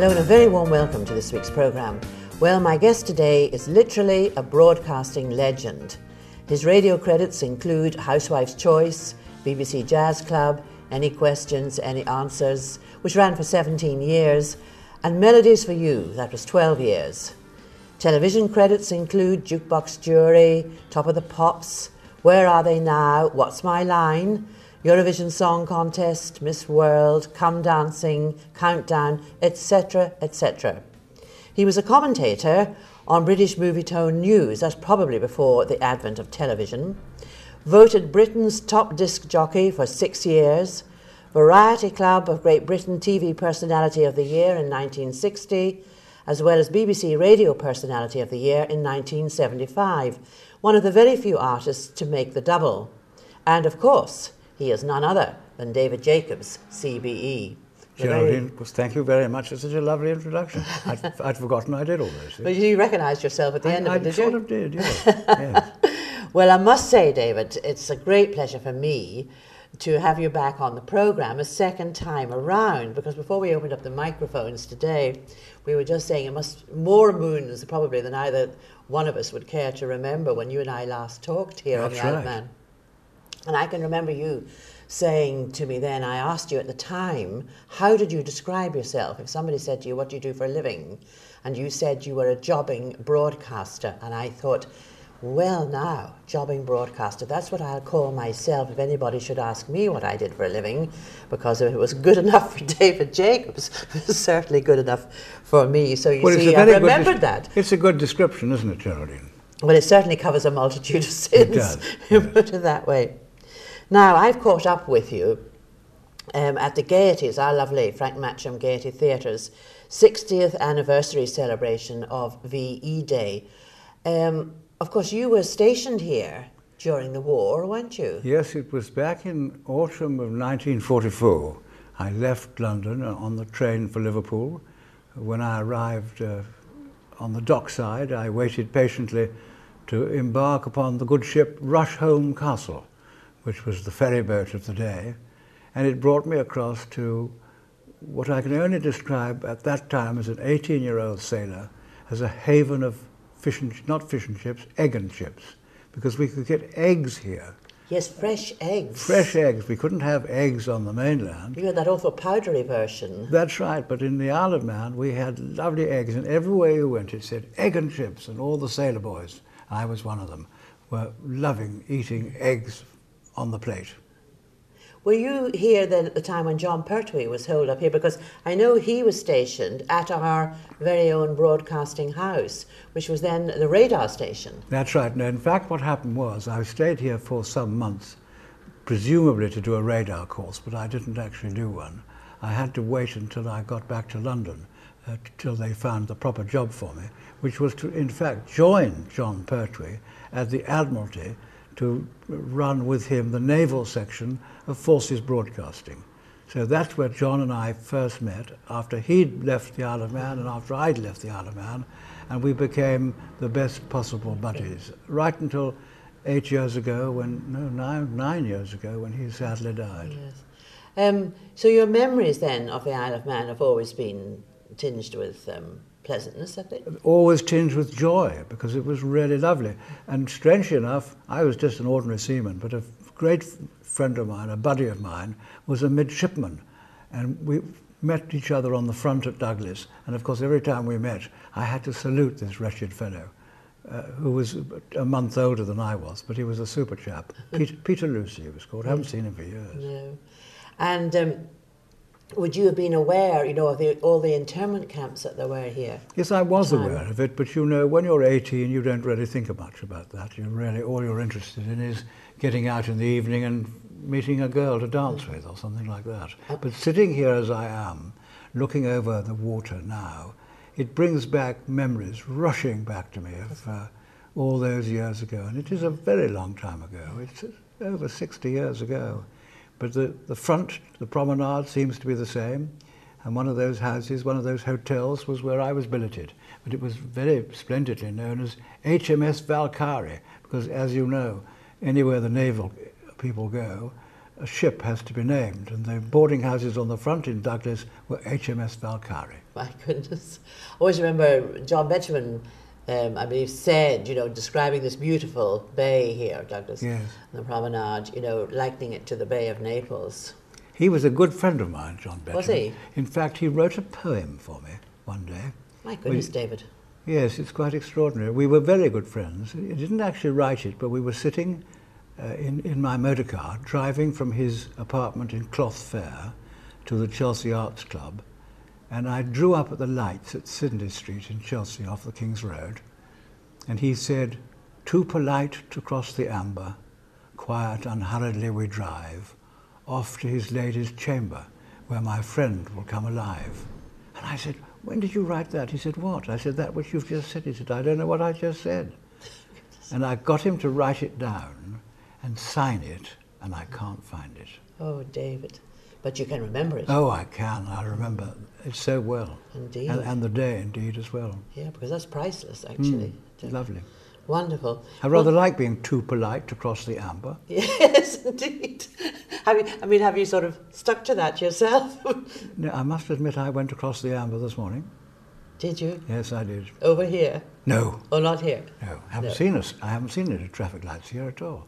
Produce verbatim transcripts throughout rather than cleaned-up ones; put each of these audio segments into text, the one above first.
Hello and a very warm welcome to this week's programme. Well, my guest today is literally a broadcasting legend. His radio credits include Housewife's Choice, B B C Jazz Club, Any Questions, Any Answers, which ran for seventeen years, and Melodies for You, that was twelve years. Television credits include Jukebox Jury, Top of the Pops, Where Are They Now, What's My Line?, Eurovision Song Contest, Miss World, Come Dancing, Countdown, et cetera, et cetera. He was a commentator on British Movietone News, that's probably before the advent of television, voted Britain's top disc jockey for six years, Variety Club of Great Britain T V Personality of the Year in nineteen sixty, as well as B B C Radio Personality of the Year in nineteen seventy-five, one of the very few artists to make the double. And of course, he is none other than David Jacobs, C B E. Geraldine, well, thank you very much. It's such a lovely introduction. I'd, I'd forgotten I did all those things. But you recognised yourself at the I, end of I it, did sort you? Sort of did, yes. yes. Well, I must say, David, it's a great pleasure for me to have you back on the programme a second time around, because before we opened up the microphones today, we were just saying it must more moons probably than either one of us would care to remember when you and I last talked here That's on the Isle of Man. Right. And I can remember you saying to me then, I asked you at the time, how did you describe yourself? If somebody said to you, what do you do for a living? And you said you were a jobbing broadcaster. And I thought, well now, jobbing broadcaster, that's what I'll call myself if anybody should ask me what I did for a living, because if it was good enough for David Jacobs, it was certainly good enough for me. So you well, see, I remembered that. It's a good description, isn't it, Geraldine? Well, it certainly covers a multitude of sins. It does. You yes. put it that way. Now, I've caught up with you um, at the Gaieties, our lovely Frank Matcham Gaiety Theatre's sixtieth anniversary celebration of V E Day. Um, of course, you were stationed here during the war, weren't you? Yes, it was back in autumn of nineteen forty-four. I left London on the train for Liverpool. When I arrived uh, on the dockside, I waited patiently to embark upon the good ship Rushholm Castle, which was the ferry boat of the day, and it brought me across to what I can only describe at that time as an eighteen-year-old sailor as a haven of fish and, not fish and chips, egg and chips, because we could get eggs here. Yes, fresh eggs. Fresh eggs. We couldn't have eggs on the mainland. You had that awful powdery version. That's right, but in the Isle of Man we had lovely eggs, and everywhere you went it said egg and chips, and all the sailor boys, I was one of them, were loving eating eggs on the plate. Were you here then at the time when John Pertwee was holed up here? Because I know he was stationed at our very own Broadcasting House, which was then the radar station. That's right. No, in fact, what happened was I stayed here for some months, presumably to do a radar course, but I didn't actually do one. I had to wait until I got back to London, uh, till they found the proper job for me, which was to, in fact, join John Pertwee at the Admiralty to run with him the naval section of Forces Broadcasting. So that's where John and I first met, after he'd left the Isle of Man and after I'd left the Isle of Man, and we became the best possible buddies, right until eight years ago when, no, nine, nine years ago when he sadly died. Yes. Um, so your memories then of the Isle of Man have always been tinged with um pleasantness, I think. Always tinged with joy, because it was really lovely. And strangely enough, I was just an ordinary seaman, but a great friend of mine, a buddy of mine, was a midshipman. And we met each other on the front at Douglas, and of course every time we met, I had to salute this wretched fellow, uh, who was a month older than I was, but he was a super chap. Peter, Peter Lucy, he was called. I haven't seen him for years. No. And Um, would you have been aware, you know, of the, all the internment camps that there were here? Yes, I was um, aware of it, but you know, when you're eighteen, you don't really think much about that. You really, all you're interested in is getting out in the evening and meeting a girl to dance with or something like that. But sitting here as I am, looking over the water now, it brings back memories rushing back to me of uh, all those years ago. And it is a very long time ago. It's over sixty years ago. But the, the front, the promenade, seems to be the same. And one of those houses, one of those hotels, was where I was billeted. But it was very splendidly known as H M S Valkyrie, because as you know, anywhere the naval people go, a ship has to be named, and the boarding houses on the front in Douglas were H M S Valkyrie. My goodness. I always remember John Betjeman, um, I believe, said, you know, describing this beautiful bay here, Douglas, yes, the promenade, you know, likening it to the Bay of Naples. He was a good friend of mine, John Betjeman. Was he? In fact, he wrote a poem for me one day. My goodness, we, David. Yes, it's quite extraordinary. We were very good friends. He didn't actually write it, but we were sitting Uh, in, in my motorcar, driving from his apartment in Cloth Fair to the Chelsea Arts Club, and I drew up at the lights at Sydney Street in Chelsea off the King's Road, and he said, "Too polite to cross the amber, quiet unhurriedly we drive, off to his lady's chamber, where my friend will come alive." And I said, "When did you write that?" He said, "What?" I said, "That which you've just said." He said, "I don't know what I just said." And I got him to write it down and sign it, and I can't find it. Oh, David. But you can remember it. Oh, I can. I remember it so well. Indeed. And, and the day, indeed, as well. Yeah, because that's priceless, actually. Mm, lovely. Wonderful. I rather well, like being too polite to cross the amber. Yes, indeed. Have you, I mean, have you sort of stuck to that yourself? No, I must admit I went across the amber this morning. Did you? Yes, I did. Over here? No. Or not here? No. I haven't no. seen us. I haven't seen any traffic lights here at all.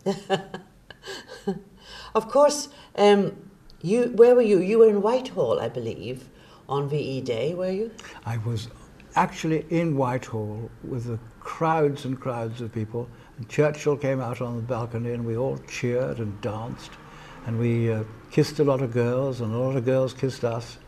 Of course, um, you. Where were you? You were in Whitehall, I believe, on V E Day, were you? I was actually in Whitehall with the crowds and crowds of people. And Churchill came out on the balcony and we all cheered and danced. And we uh, kissed a lot of girls, and a lot of girls kissed us.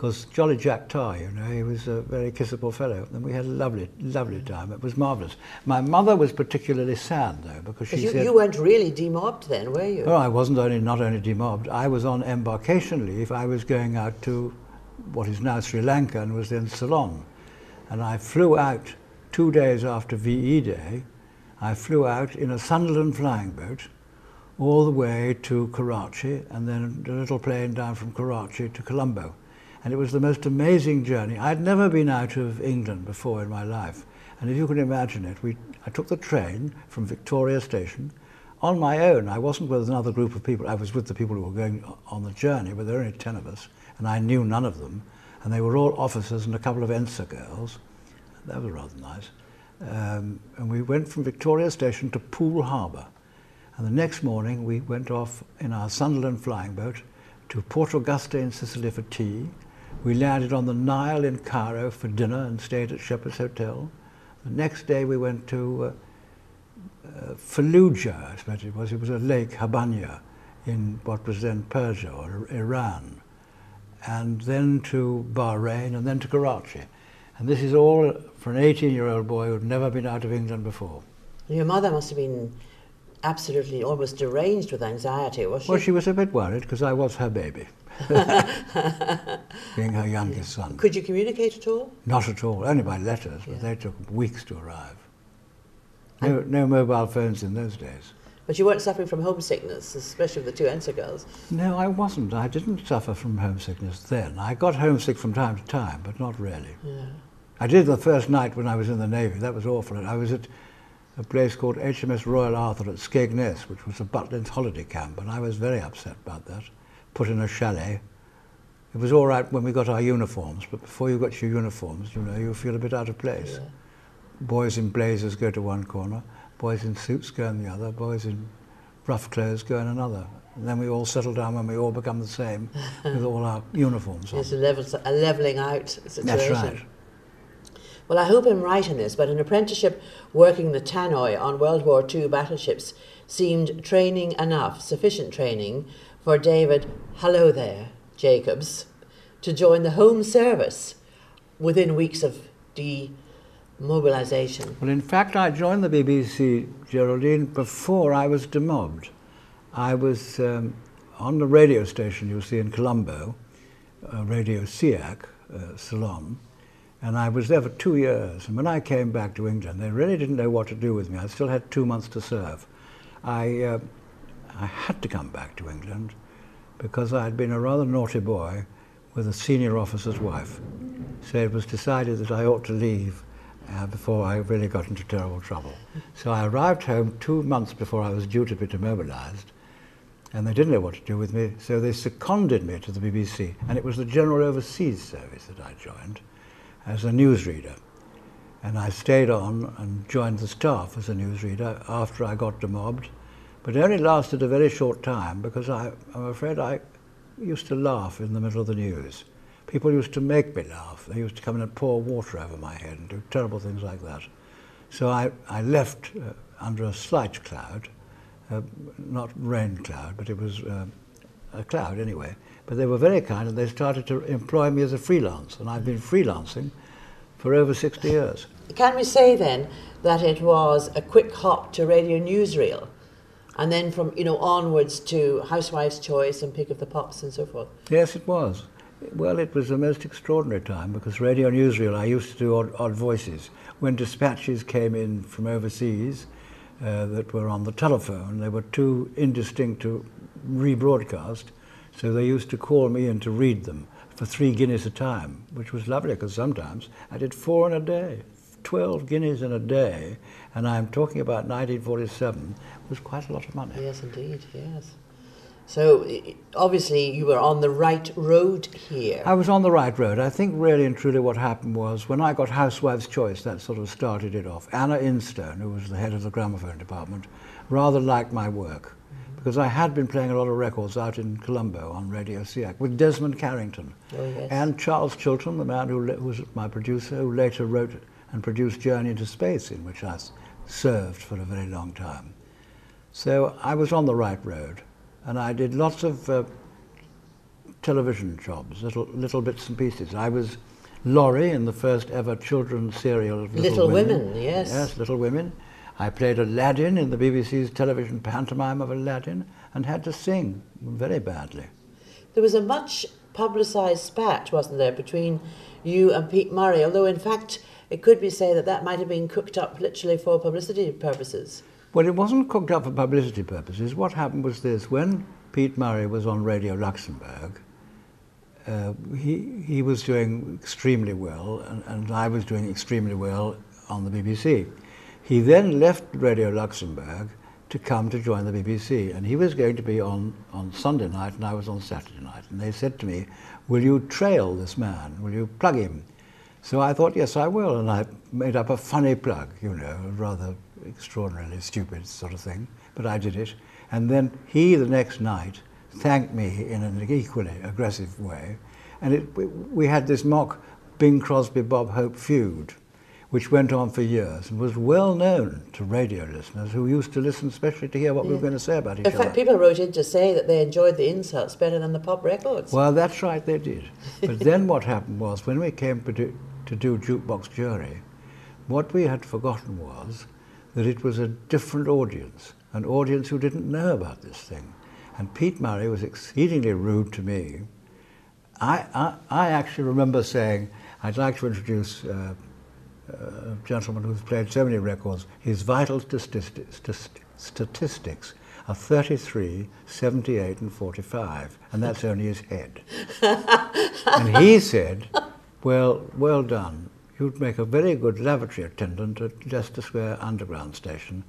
Because Jolly Jack Tar, you know, he was a very kissable fellow. And we had a lovely, lovely time. It was marvellous. My mother was particularly sad, though, because she you, said... You weren't really demobbed then, were you? Oh, I wasn't only not only demobbed. I was on embarkation leave. I was going out to what is now Sri Lanka and was then Ceylon. And I flew out two days after V E Day. I flew out in a Sunderland flying boat all the way to Karachi, and then a little plane down from Karachi to Colombo. And it was the most amazing journey. I'd never been out of England before in my life. And if you can imagine it, we, I took the train from Victoria Station on my own. I wasn't with another group of people. I was with the people who were going on the journey, but there were only ten of us, and I knew none of them. And they were all officers and a couple of Ensa girls. That was rather nice. Um, and we went from Victoria Station to Poole Harbour. And the next morning, we went off in our Sunderland flying boat to Port Augusta in Sicily for tea. We landed on the Nile in Cairo for dinner and stayed at Shepherd's Hotel. The next day we went to uh, uh, Fallujah, I suppose it was. It was a lake, Habanya, in what was then Persia or Iran. And then to Bahrain and then to Karachi. And this is all for an eighteen-year-old boy who had never been out of England before. Your mother must have been absolutely almost deranged with anxiety, was she? Well, she was a bit worried because I was her baby, being her youngest son. Could you communicate at all? Not at all, only by letters, but yeah. They took weeks to arrive. No, no mobile phones in those days. But you weren't suffering from homesickness, especially with the two Ensa girls? No, I wasn't. I didn't suffer from homesickness then. I got homesick from time to time, but not really. Yeah. I did the first night when I was in the Navy. That was awful. I was at a place called H M S Royal Arthur at Skegness, which was a Butlins holiday camp, and I was very upset about that. Put in a chalet. It was all right when we got our uniforms, but before you got your uniforms, you know, you feel a bit out of place. Yeah. Boys in blazers go to one corner, boys in suits go in the other, boys in rough clothes go in another. And then we all settle down when we all become the same with all our uniforms on. It's a, level, a levelling out situation. That's right. Well, I hope I'm right in this, but an apprenticeship working the tannoy on World War Two battleships seemed training enough, sufficient training, for David, hello there, Jacobs, to join the Home Service within weeks of demobilisation. Well, in fact, I joined the B B C, Geraldine, before I was demobbed. I was um, on the radio station, you'll see, in Colombo, uh, Radio SEAC, uh, Ceylon, and I was there for two years. And when I came back to England, they really didn't know what to do with me. I still had two months to serve. I, uh, I had to come back to England because I had been a rather naughty boy with a senior officer's wife. So it was decided that I ought to leave uh, before I really got into terrible trouble. So I arrived home two months before I was due to be demobilised. and they didn't know what to do with me, so they seconded me to the B B C, and it was the General Overseas Service that I joined as a newsreader. And I stayed on and joined the staff as a newsreader after I got demobbed, but it only lasted a very short time because I, I'm afraid I used to laugh in the middle of the news. People used to make me laugh. They used to come in and pour water over my head and do terrible things like that. So I, I left uh, under a slight cloud, uh, not rain cloud, but it was uh, a cloud anyway. But they were very kind, and they started to employ me as a freelance, and I've been freelancing for over sixty years. Can we say then that it was a quick hop to Radio Newsreel, and then from, you know, onwards to Housewife's Choice and Pick of the Pops and so forth? Yes, it was. Well, it was the most extraordinary time, because Radio Newsreel, I used to do odd, odd voices. When dispatches came in from overseas uh, that were on the telephone, they were too indistinct to rebroadcast, so they used to call me in to read them for three guineas a time, which was lovely, because sometimes I did four in a day, twelve guineas in a day, and I'm talking about nineteen forty-seven, it was quite a lot of money. Yes, indeed, yes. So, obviously, you were on the right road here. I was on the right road. I think really and truly what happened was, when I got Housewife's Choice, that sort of started it off. Anna Instone, who was the head of the gramophone department, rather liked my work, mm-hmm. because I had been playing a lot of records out in Colombo on Radio SEAC with Desmond Carrington. Oh, yes. And Charles Chilton, the man who, who was my producer, who later wrote and produced Journey into Space, in which I served for a very long time. So, I was on the right road. And I did lots of uh, television jobs, little, little bits and pieces. I was Laurie in the first ever children's serial of Little, Little Women. Women. Yes. Yes, Little Women. I played Aladdin in the B B C's television pantomime of Aladdin and had to sing very badly. There was a much publicised spat, wasn't there, between you and Pete Murray, although in fact it could be said that that might have been cooked up literally for publicity purposes. Well, it wasn't cooked up for publicity purposes. What happened was this. When Pete Murray was on Radio Luxembourg, uh, he, he was doing extremely well, and, and I was doing extremely well on the B B C. He then left Radio Luxembourg to come to join the B B C, and he was going to be on, on Sunday night, and I was on Saturday night. And they said to me, will you trail this man? Will you plug him? So I thought, yes, I will, and I made up a funny plug, you know, rather extraordinarily stupid sort of thing, but I did it. And then he, the next night, thanked me in an equally aggressive way, and it, we, we had this mock Bing Crosby-Bob Hope feud, which went on for years and was well known to radio listeners who used to listen especially to hear what yeah. we were going to say about each other. In fact, other. people wrote in to say that they enjoyed the insults better than the pop records. Well, that's right, they did. But then what happened was, when we came to do, to do Jukebox Jury, what we had forgotten was that it was a different audience, an audience who didn't know about this thing. And Pete Murray was exceedingly rude to me. I, I, I actually remember saying, I'd like to introduce uh, a gentleman who's played so many records. His vital statistics, statistics are thirty-three, seventy-eight and forty-five, and that's only his head. And he said, well, well done. You'd make a very good lavatory attendant at Leicester Square Underground Station.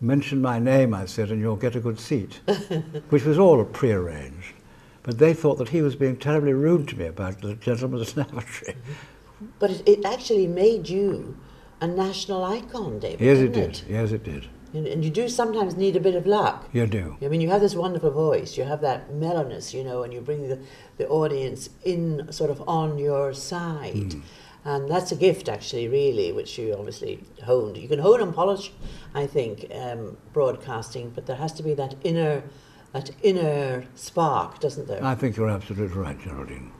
Mention my name, I said, and you'll get a good seat, which was all prearranged. But they thought that he was being terribly rude to me about the gentleman's lavatory. But it, it actually made you a national icon, David, Yes, it did. It? Yes, it did. And you do sometimes need a bit of luck. You do. I mean, you have this wonderful voice, you have that mellowness, you know, and you bring the, the audience in sort of on your side. Mm. And that's a gift, actually, really, which you obviously honed. You can hone and polish, I think, um, broadcasting, but there has to be that inner, that inner spark, doesn't there? I think you're absolutely right, Geraldine.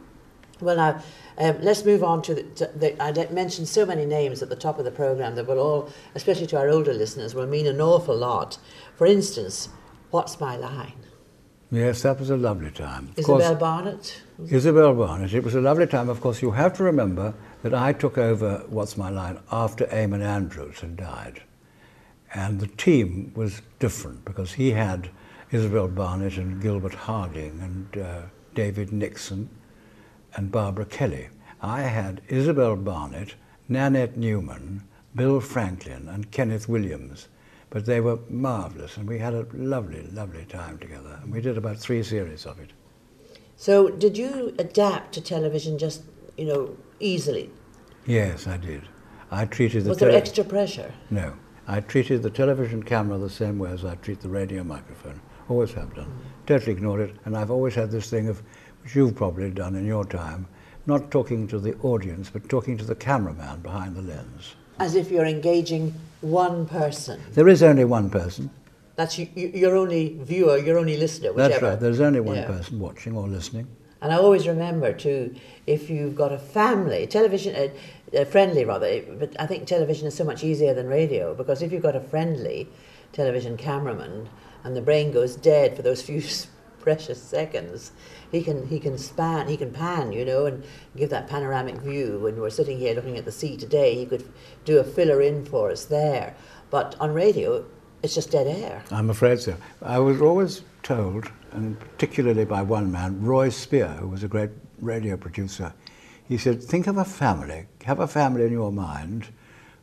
Well, now, um, let's move on to the, to the... I mentioned so many names at the top of the programme that will all, especially to our older listeners, will mean an awful lot. For instance, What's My Line? Yes, that was a lovely time. Of Isabel course, Barnett? Isabel Barnett. It was a lovely time. Of course, you have to remember that I took over What's My Line after Eamon Andrews had died. And the team was different, because he had Isabel Barnett and Gilbert Harding and uh, David Nixon and Barbara Kelly. I had Isabel Barnett, Nanette Newman, Bill Franklin and Kenneth Williams. But they were marvellous, and we had a lovely, lovely time together. And we did about three series of it. So did you adapt to television just, you know, easily? Yes, I did. I treated the... Was there extra pressure? No. I treated the television camera the same way as I treat the radio microphone. Always have done. Mm. Totally ignored it. And I've always had this thing of, which you've probably done in your time, not talking to the audience, but talking to the cameraman behind the lens. As if you're engaging one person. There is only one person. That's you, you, your only viewer, your only listener, whichever. That's right. There's only one yeah. person watching or listening. And I always remember, too, if you've got a family, television, uh, uh, friendly rather, but I think television is so much easier than radio, because if you've got a friendly television cameraman and the brain goes dead for those few precious seconds, he can he can span, he can pan, you know, and give that panoramic view. When we're sitting here looking at the sea today, he could do a filler in for us there. But on radio, it's just dead air. I'm afraid so. I was always told, and particularly by one man, Roy Spear, who was a great radio producer, he said, think of a family, have a family in your mind,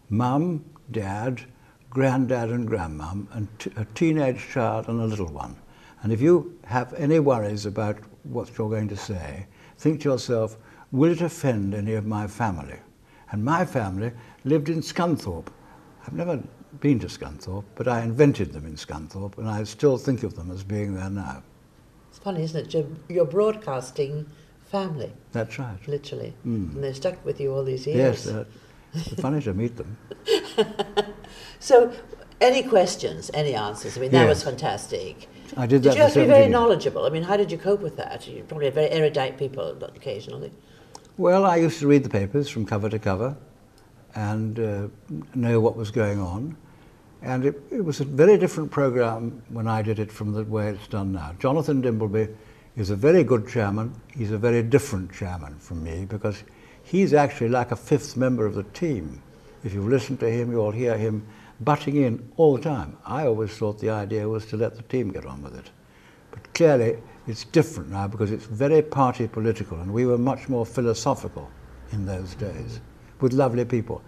mum, dad, granddad and grandmum, and t a teenage child and a little one. And if you have any worries about what you're going to say, think to yourself, will it offend any of my family? And my family lived in Scunthorpe. I've never been to Scunthorpe, but I invented them in Scunthorpe, and I still think of them as being there now. It's funny, isn't it, Jim? You're broadcasting family. That's right. Literally. Mm. And they're stuck with you all these years. Yes, it's funny to meet them. So, any questions, any answers? I mean, that yes. was fantastic. I did, that did you have to be very years. knowledgeable? I mean, how did you cope with that? You probably had very erudite people occasionally. Well, I used to read the papers from cover to cover and uh, know what was going on. And it, it was a very different programme when I did it from the way it's done now. Jonathan Dimbleby is a very good chairman. He's a very different chairman from me, because he's actually like a fifth member of the team. If you listen to him, you'll hear him butting in all the time. I always thought the idea was to let the team get on with it. But clearly it's different now, because it's very party political, and we were much more philosophical in those days, with lovely people,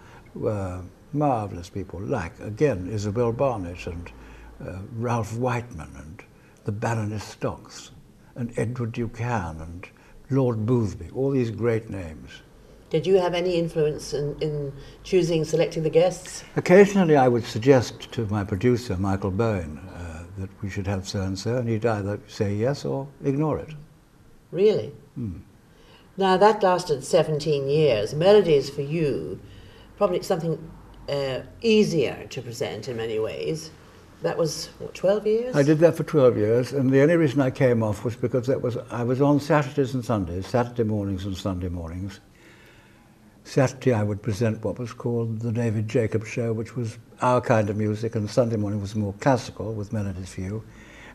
uh, marvellous people, like, again, Isabel Barnett and uh, Ralph Whiteman and the Baroness Stocks and Edward Buchan and Lord Boothby, all these great names. Did you have any influence in, in choosing, selecting the guests? Occasionally I would suggest to my producer, Michael Bowen, uh, that we should have so-and-so, and he'd either say yes or ignore it. Really? Mm. Now, that lasted seventeen years. Melodies for You, probably something uh, easier to present in many ways. That was, what, twelve years? I did that for twelve years, and the only reason I came off was because that was I was on Saturdays and Sundays, Saturday mornings and Sunday mornings. Saturday I would present what was called the David Jacobs Show, which was our kind of music, and Sunday morning was more classical with Melodies for You.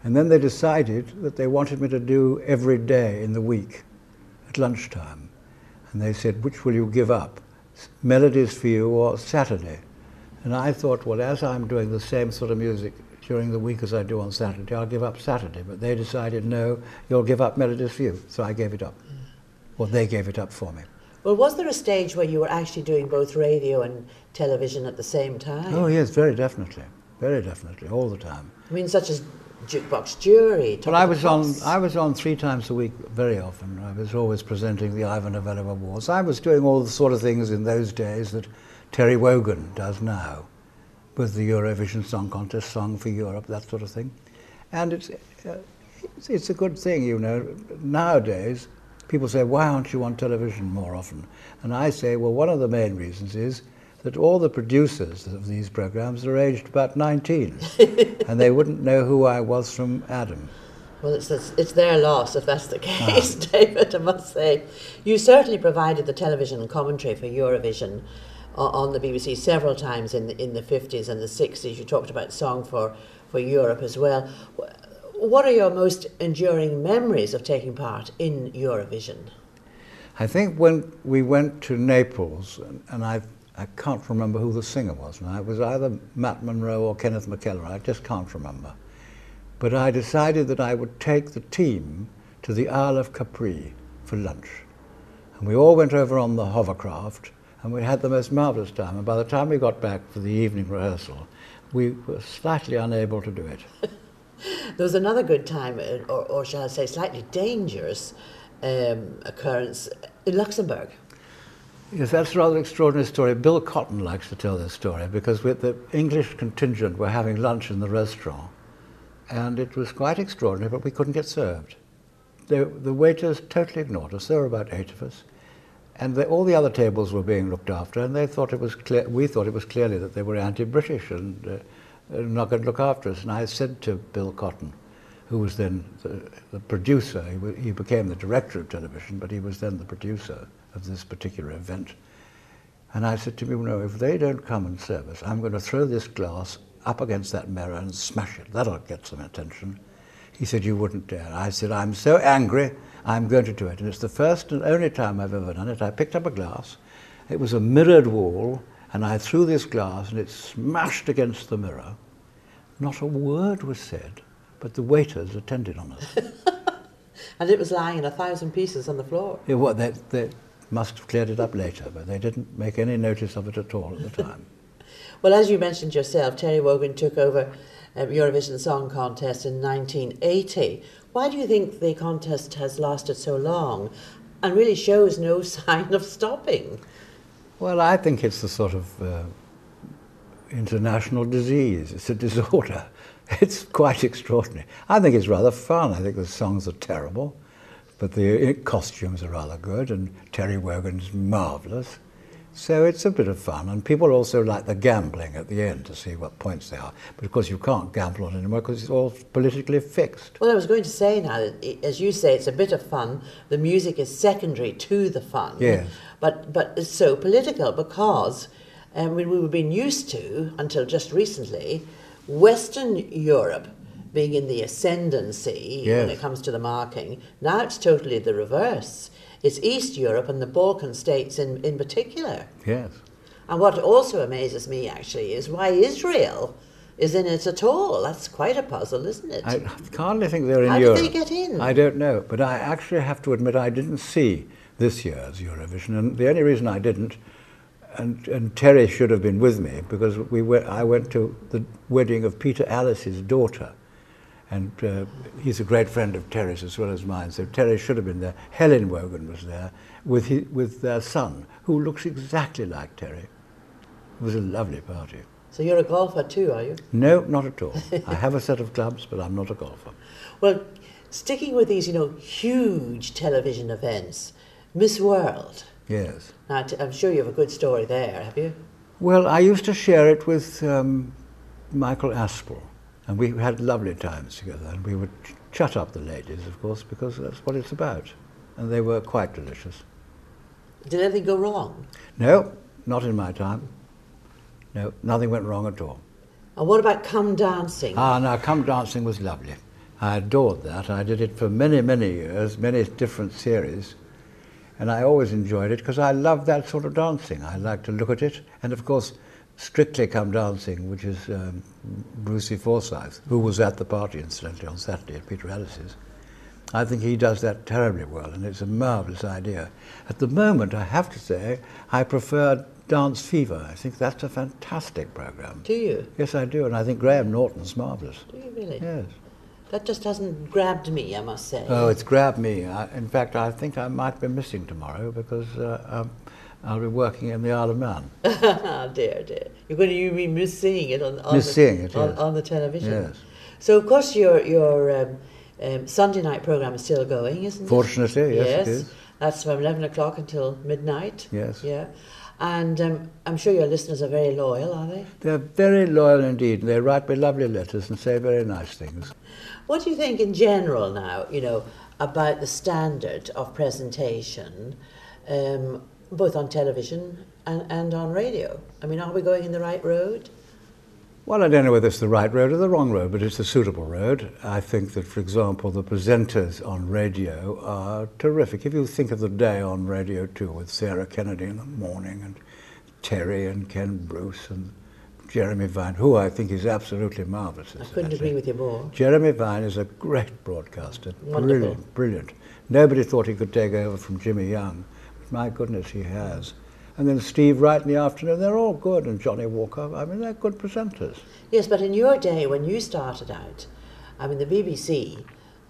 And then they decided that they wanted me to do every day in the week at lunchtime. And they said, which will you give up, Melodies for You or Saturday? And I thought, well, as I'm doing the same sort of music during the week as I do on Saturday, I'll give up Saturday. But they decided, no, you'll give up Melodies for You. So I gave it up. Well, they gave it up for me. Well, was there a stage where you were actually doing both radio and television at the same time? Oh, yes, very definitely. Very definitely, all the time. I mean, such as Jukebox Jury, Top well, of I was the Pops. on I was on three times a week very often. I was always presenting the Ivan Novello Awards. I was doing all the sort of things in those days that Terry Wogan does now, with the Eurovision Song Contest, Song for Europe, that sort of thing. And it's, uh, it's, it's a good thing, you know. Nowadays, people say, why aren't you on television more often? And I say, well, one of the main reasons is that all the producers of these programmes are aged about nineteen, and they wouldn't know who I was from Adam. Well, it's, it's their loss if that's the case, ah. David, I must say. You certainly provided the television commentary for Eurovision on the B B C several times in the, in the fifties and the sixties. You talked about Song for, for Europe as well. What are your most enduring memories of taking part in Eurovision? I think when we went to Naples, and, and I, I can't remember who the singer was now. It was either Matt Monro or Kenneth McKellar. I just can't remember. But I decided that I would take the team to the Isle of Capri for lunch. And we all went over on the hovercraft, and we had the most marvellous time. And by the time we got back for the evening rehearsal, we were slightly unable to do it. There was another good time, or, or shall I say slightly dangerous um, occurrence in Luxembourg. Yes, that's a rather extraordinary story. Bill Cotton likes to tell this story, because with the English contingent were having lunch in the restaurant, and it was quite extraordinary, but we couldn't get served. The, the waiters totally ignored us. There were about eight of us, and they, all the other tables were being looked after, and they thought it was clear, we thought it was clearly that they were anti-British and uh, not going to look after us. And I said to Bill Cotton, who was then the, the producer, he, he became the director of television, but he was then the producer of this particular event. And I said to him, no, if they don't come and serve us, I'm going to throw this glass up against that mirror and smash it. That'll get some attention. He said, you wouldn't dare. I said, I'm so angry, I'm going to do it. And it's the first and only time I've ever done it. I picked up a glass, it was a mirrored wall, and I threw this glass and it smashed against the mirror. Not a word was said, but the waiters attended on us. And it was lying in a thousand pieces on the floor. Yeah, well, they, they must have cleared it up later, but they didn't make any notice of it at all at the time. Well, as you mentioned yourself, Terry Wogan took over uh, Eurovision Song Contest in nineteen eighty. Why do you think the contest has lasted so long and really shows no sign of stopping? Well, I think it's a sort of uh, international disease. It's a disorder. It's quite extraordinary. I think it's rather fun. I think the songs are terrible, but the costumes are rather good, and Terry Wogan's marvellous. So it's a bit of fun, and people also like the gambling at the end to see what points they are. But of course you can't gamble on it anymore because it's all politically fixed. Well, I was going to say now, that, as you say, it's a bit of fun. The music is secondary to the fun. Yes. But but it's so political because um, when we've been used to, until just recently, Western Europe being in the ascendancy yes. when it comes to the marking, now it's totally the reverse. It's East Europe and the Balkan states in, in particular. Yes. And what also amazes me, actually, is why Israel is in it at all. That's quite a puzzle, isn't it? I hardly think they're in How Europe. How did they get in? I don't know, but I actually have to admit I didn't see this year's Eurovision, and the only reason I didn't, and, and Terry should have been with me, because we went, I went to the wedding of Peter Alice's daughter, and uh, he's a great friend of Terry's as well as mine, so Terry should have been there. Helen Wogan was there with, his, with their son, who looks exactly like Terry. It was a lovely party. So you're a golfer too, are you? No, not at all. I have a set of clubs, but I'm not a golfer. Well, sticking with these, you know, huge television events, Miss World. Yes. Now, I'm sure you have a good story there, have you? Well, I used to share it with um, Michael Aspel, and we had lovely times together, and we would ch chat up the ladies, of course, because that's what it's about. And they were quite delicious. Did anything go wrong? No, not in my time. No, nothing went wrong at all. And what about Come Dancing? Ah, no, Come Dancing was lovely. I adored that. I did it for many, many years, many different series. And I always enjoyed it, because I love that sort of dancing. I like to look at it, and of course, Strictly Come Dancing, which is um, Brucey Forsyth, who was at the party, incidentally, on Saturday at Peter Alice's. I think he does that terribly well, and it's a marvellous idea. At the moment, I have to say, I prefer Dance Fever. I think that's a fantastic programme. Do you? Yes, I do, and I think Graham Norton's marvellous. Do you really? Yes. That just hasn't grabbed me, I must say. Oh, it's grabbed me. I, in fact, I think I might be missing tomorrow, because Uh, um, I'll be working in the Isle of Man. Oh dear, dear. You're going to you mean miss seeing it on, on, miss the, seeing it, on, yes. on the television. Yes. So of course your your um, um, Sunday night programme is still going, isn't it? Fortunately, yes, yes. It is. That's from eleven o'clock until midnight. Yes. Yeah. And um, I'm sure your listeners are very loyal, are they? They're very loyal indeed. They write me lovely letters and say very nice things. What do you think in general now, you know, about the standard of presentation? Um, both on television and, and on radio. I mean, are we going in the right road? Well, I don't know whether it's the right road or the wrong road, but it's the suitable road. I think that, for example, the presenters on radio are terrific. If you think of the day on Radio two with Sarah Kennedy in the morning and Terry and Ken Bruce and Jeremy Vine, who I think is absolutely marvellous. I couldn't agree with you more. Jeremy Vine is a great broadcaster. Wonderful. Brilliant, brilliant. Nobody thought he could take over from Jimmy Young. My goodness, he has. and then Steve Wright in the afternoon. They're all good, and Johnny Walker. I mean, they're good presenters. Yes, but in your day, when you started out, I mean, the B B C,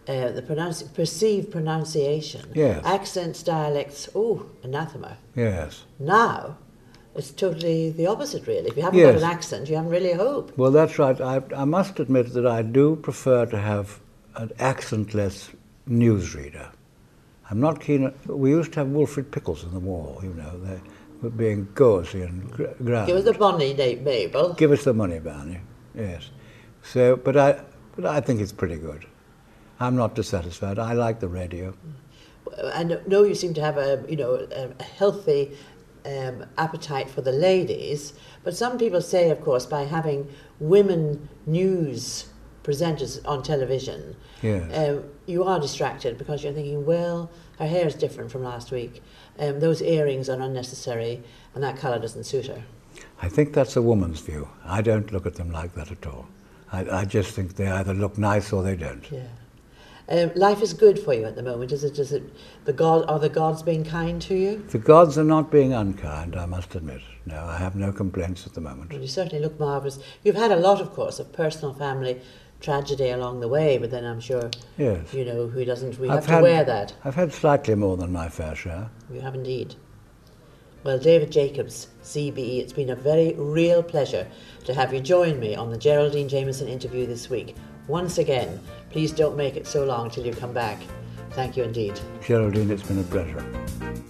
uh, the pronunci perceived pronunciation, yes. accents, dialects, oh, anathema. Yes. Now, it's totally the opposite, really. If you haven't yes. got an accent, you haven't really a hope. Well, that's right. I, I must admit that I do prefer to have an accentless newsreader. I'm not keen on, we used to have Wilfred Pickles in the war, you know, they were being gauzy and gr grand. Give us the money, Mabel. Give us the money, Barney, yes. So, but I, but I think it's pretty good. I'm not dissatisfied. I like the radio. I know you seem to have a, you know, a healthy um, appetite for the ladies, but some people say, of course, by having women news presenters on television, yes. um, you are distracted because you're thinking, well, her hair is different from last week, um, those earrings are unnecessary, and that colour doesn't suit her. I think that's a woman's view. I don't look at them like that at all. I, I just think they either look nice or they don't. Yeah. Um, life is good for you at the moment, is it? Is it the God, are the gods being kind to you? The gods are not being unkind, I must admit. No, I have no complaints at the moment. Well, you certainly look marvellous. You've had a lot, of course, of personal family tragedy along the way, but then I'm sure, yes. you know, who doesn't, we I've have to had, wear that. I've had slightly more than my fair share. You have indeed. Well, David Jacobs, C B E, it's been a very real pleasure to have you join me on the Geraldine Jameson interview this week. Once again, please don't make it so long till you come back. Thank you indeed. Geraldine, it's been a pleasure.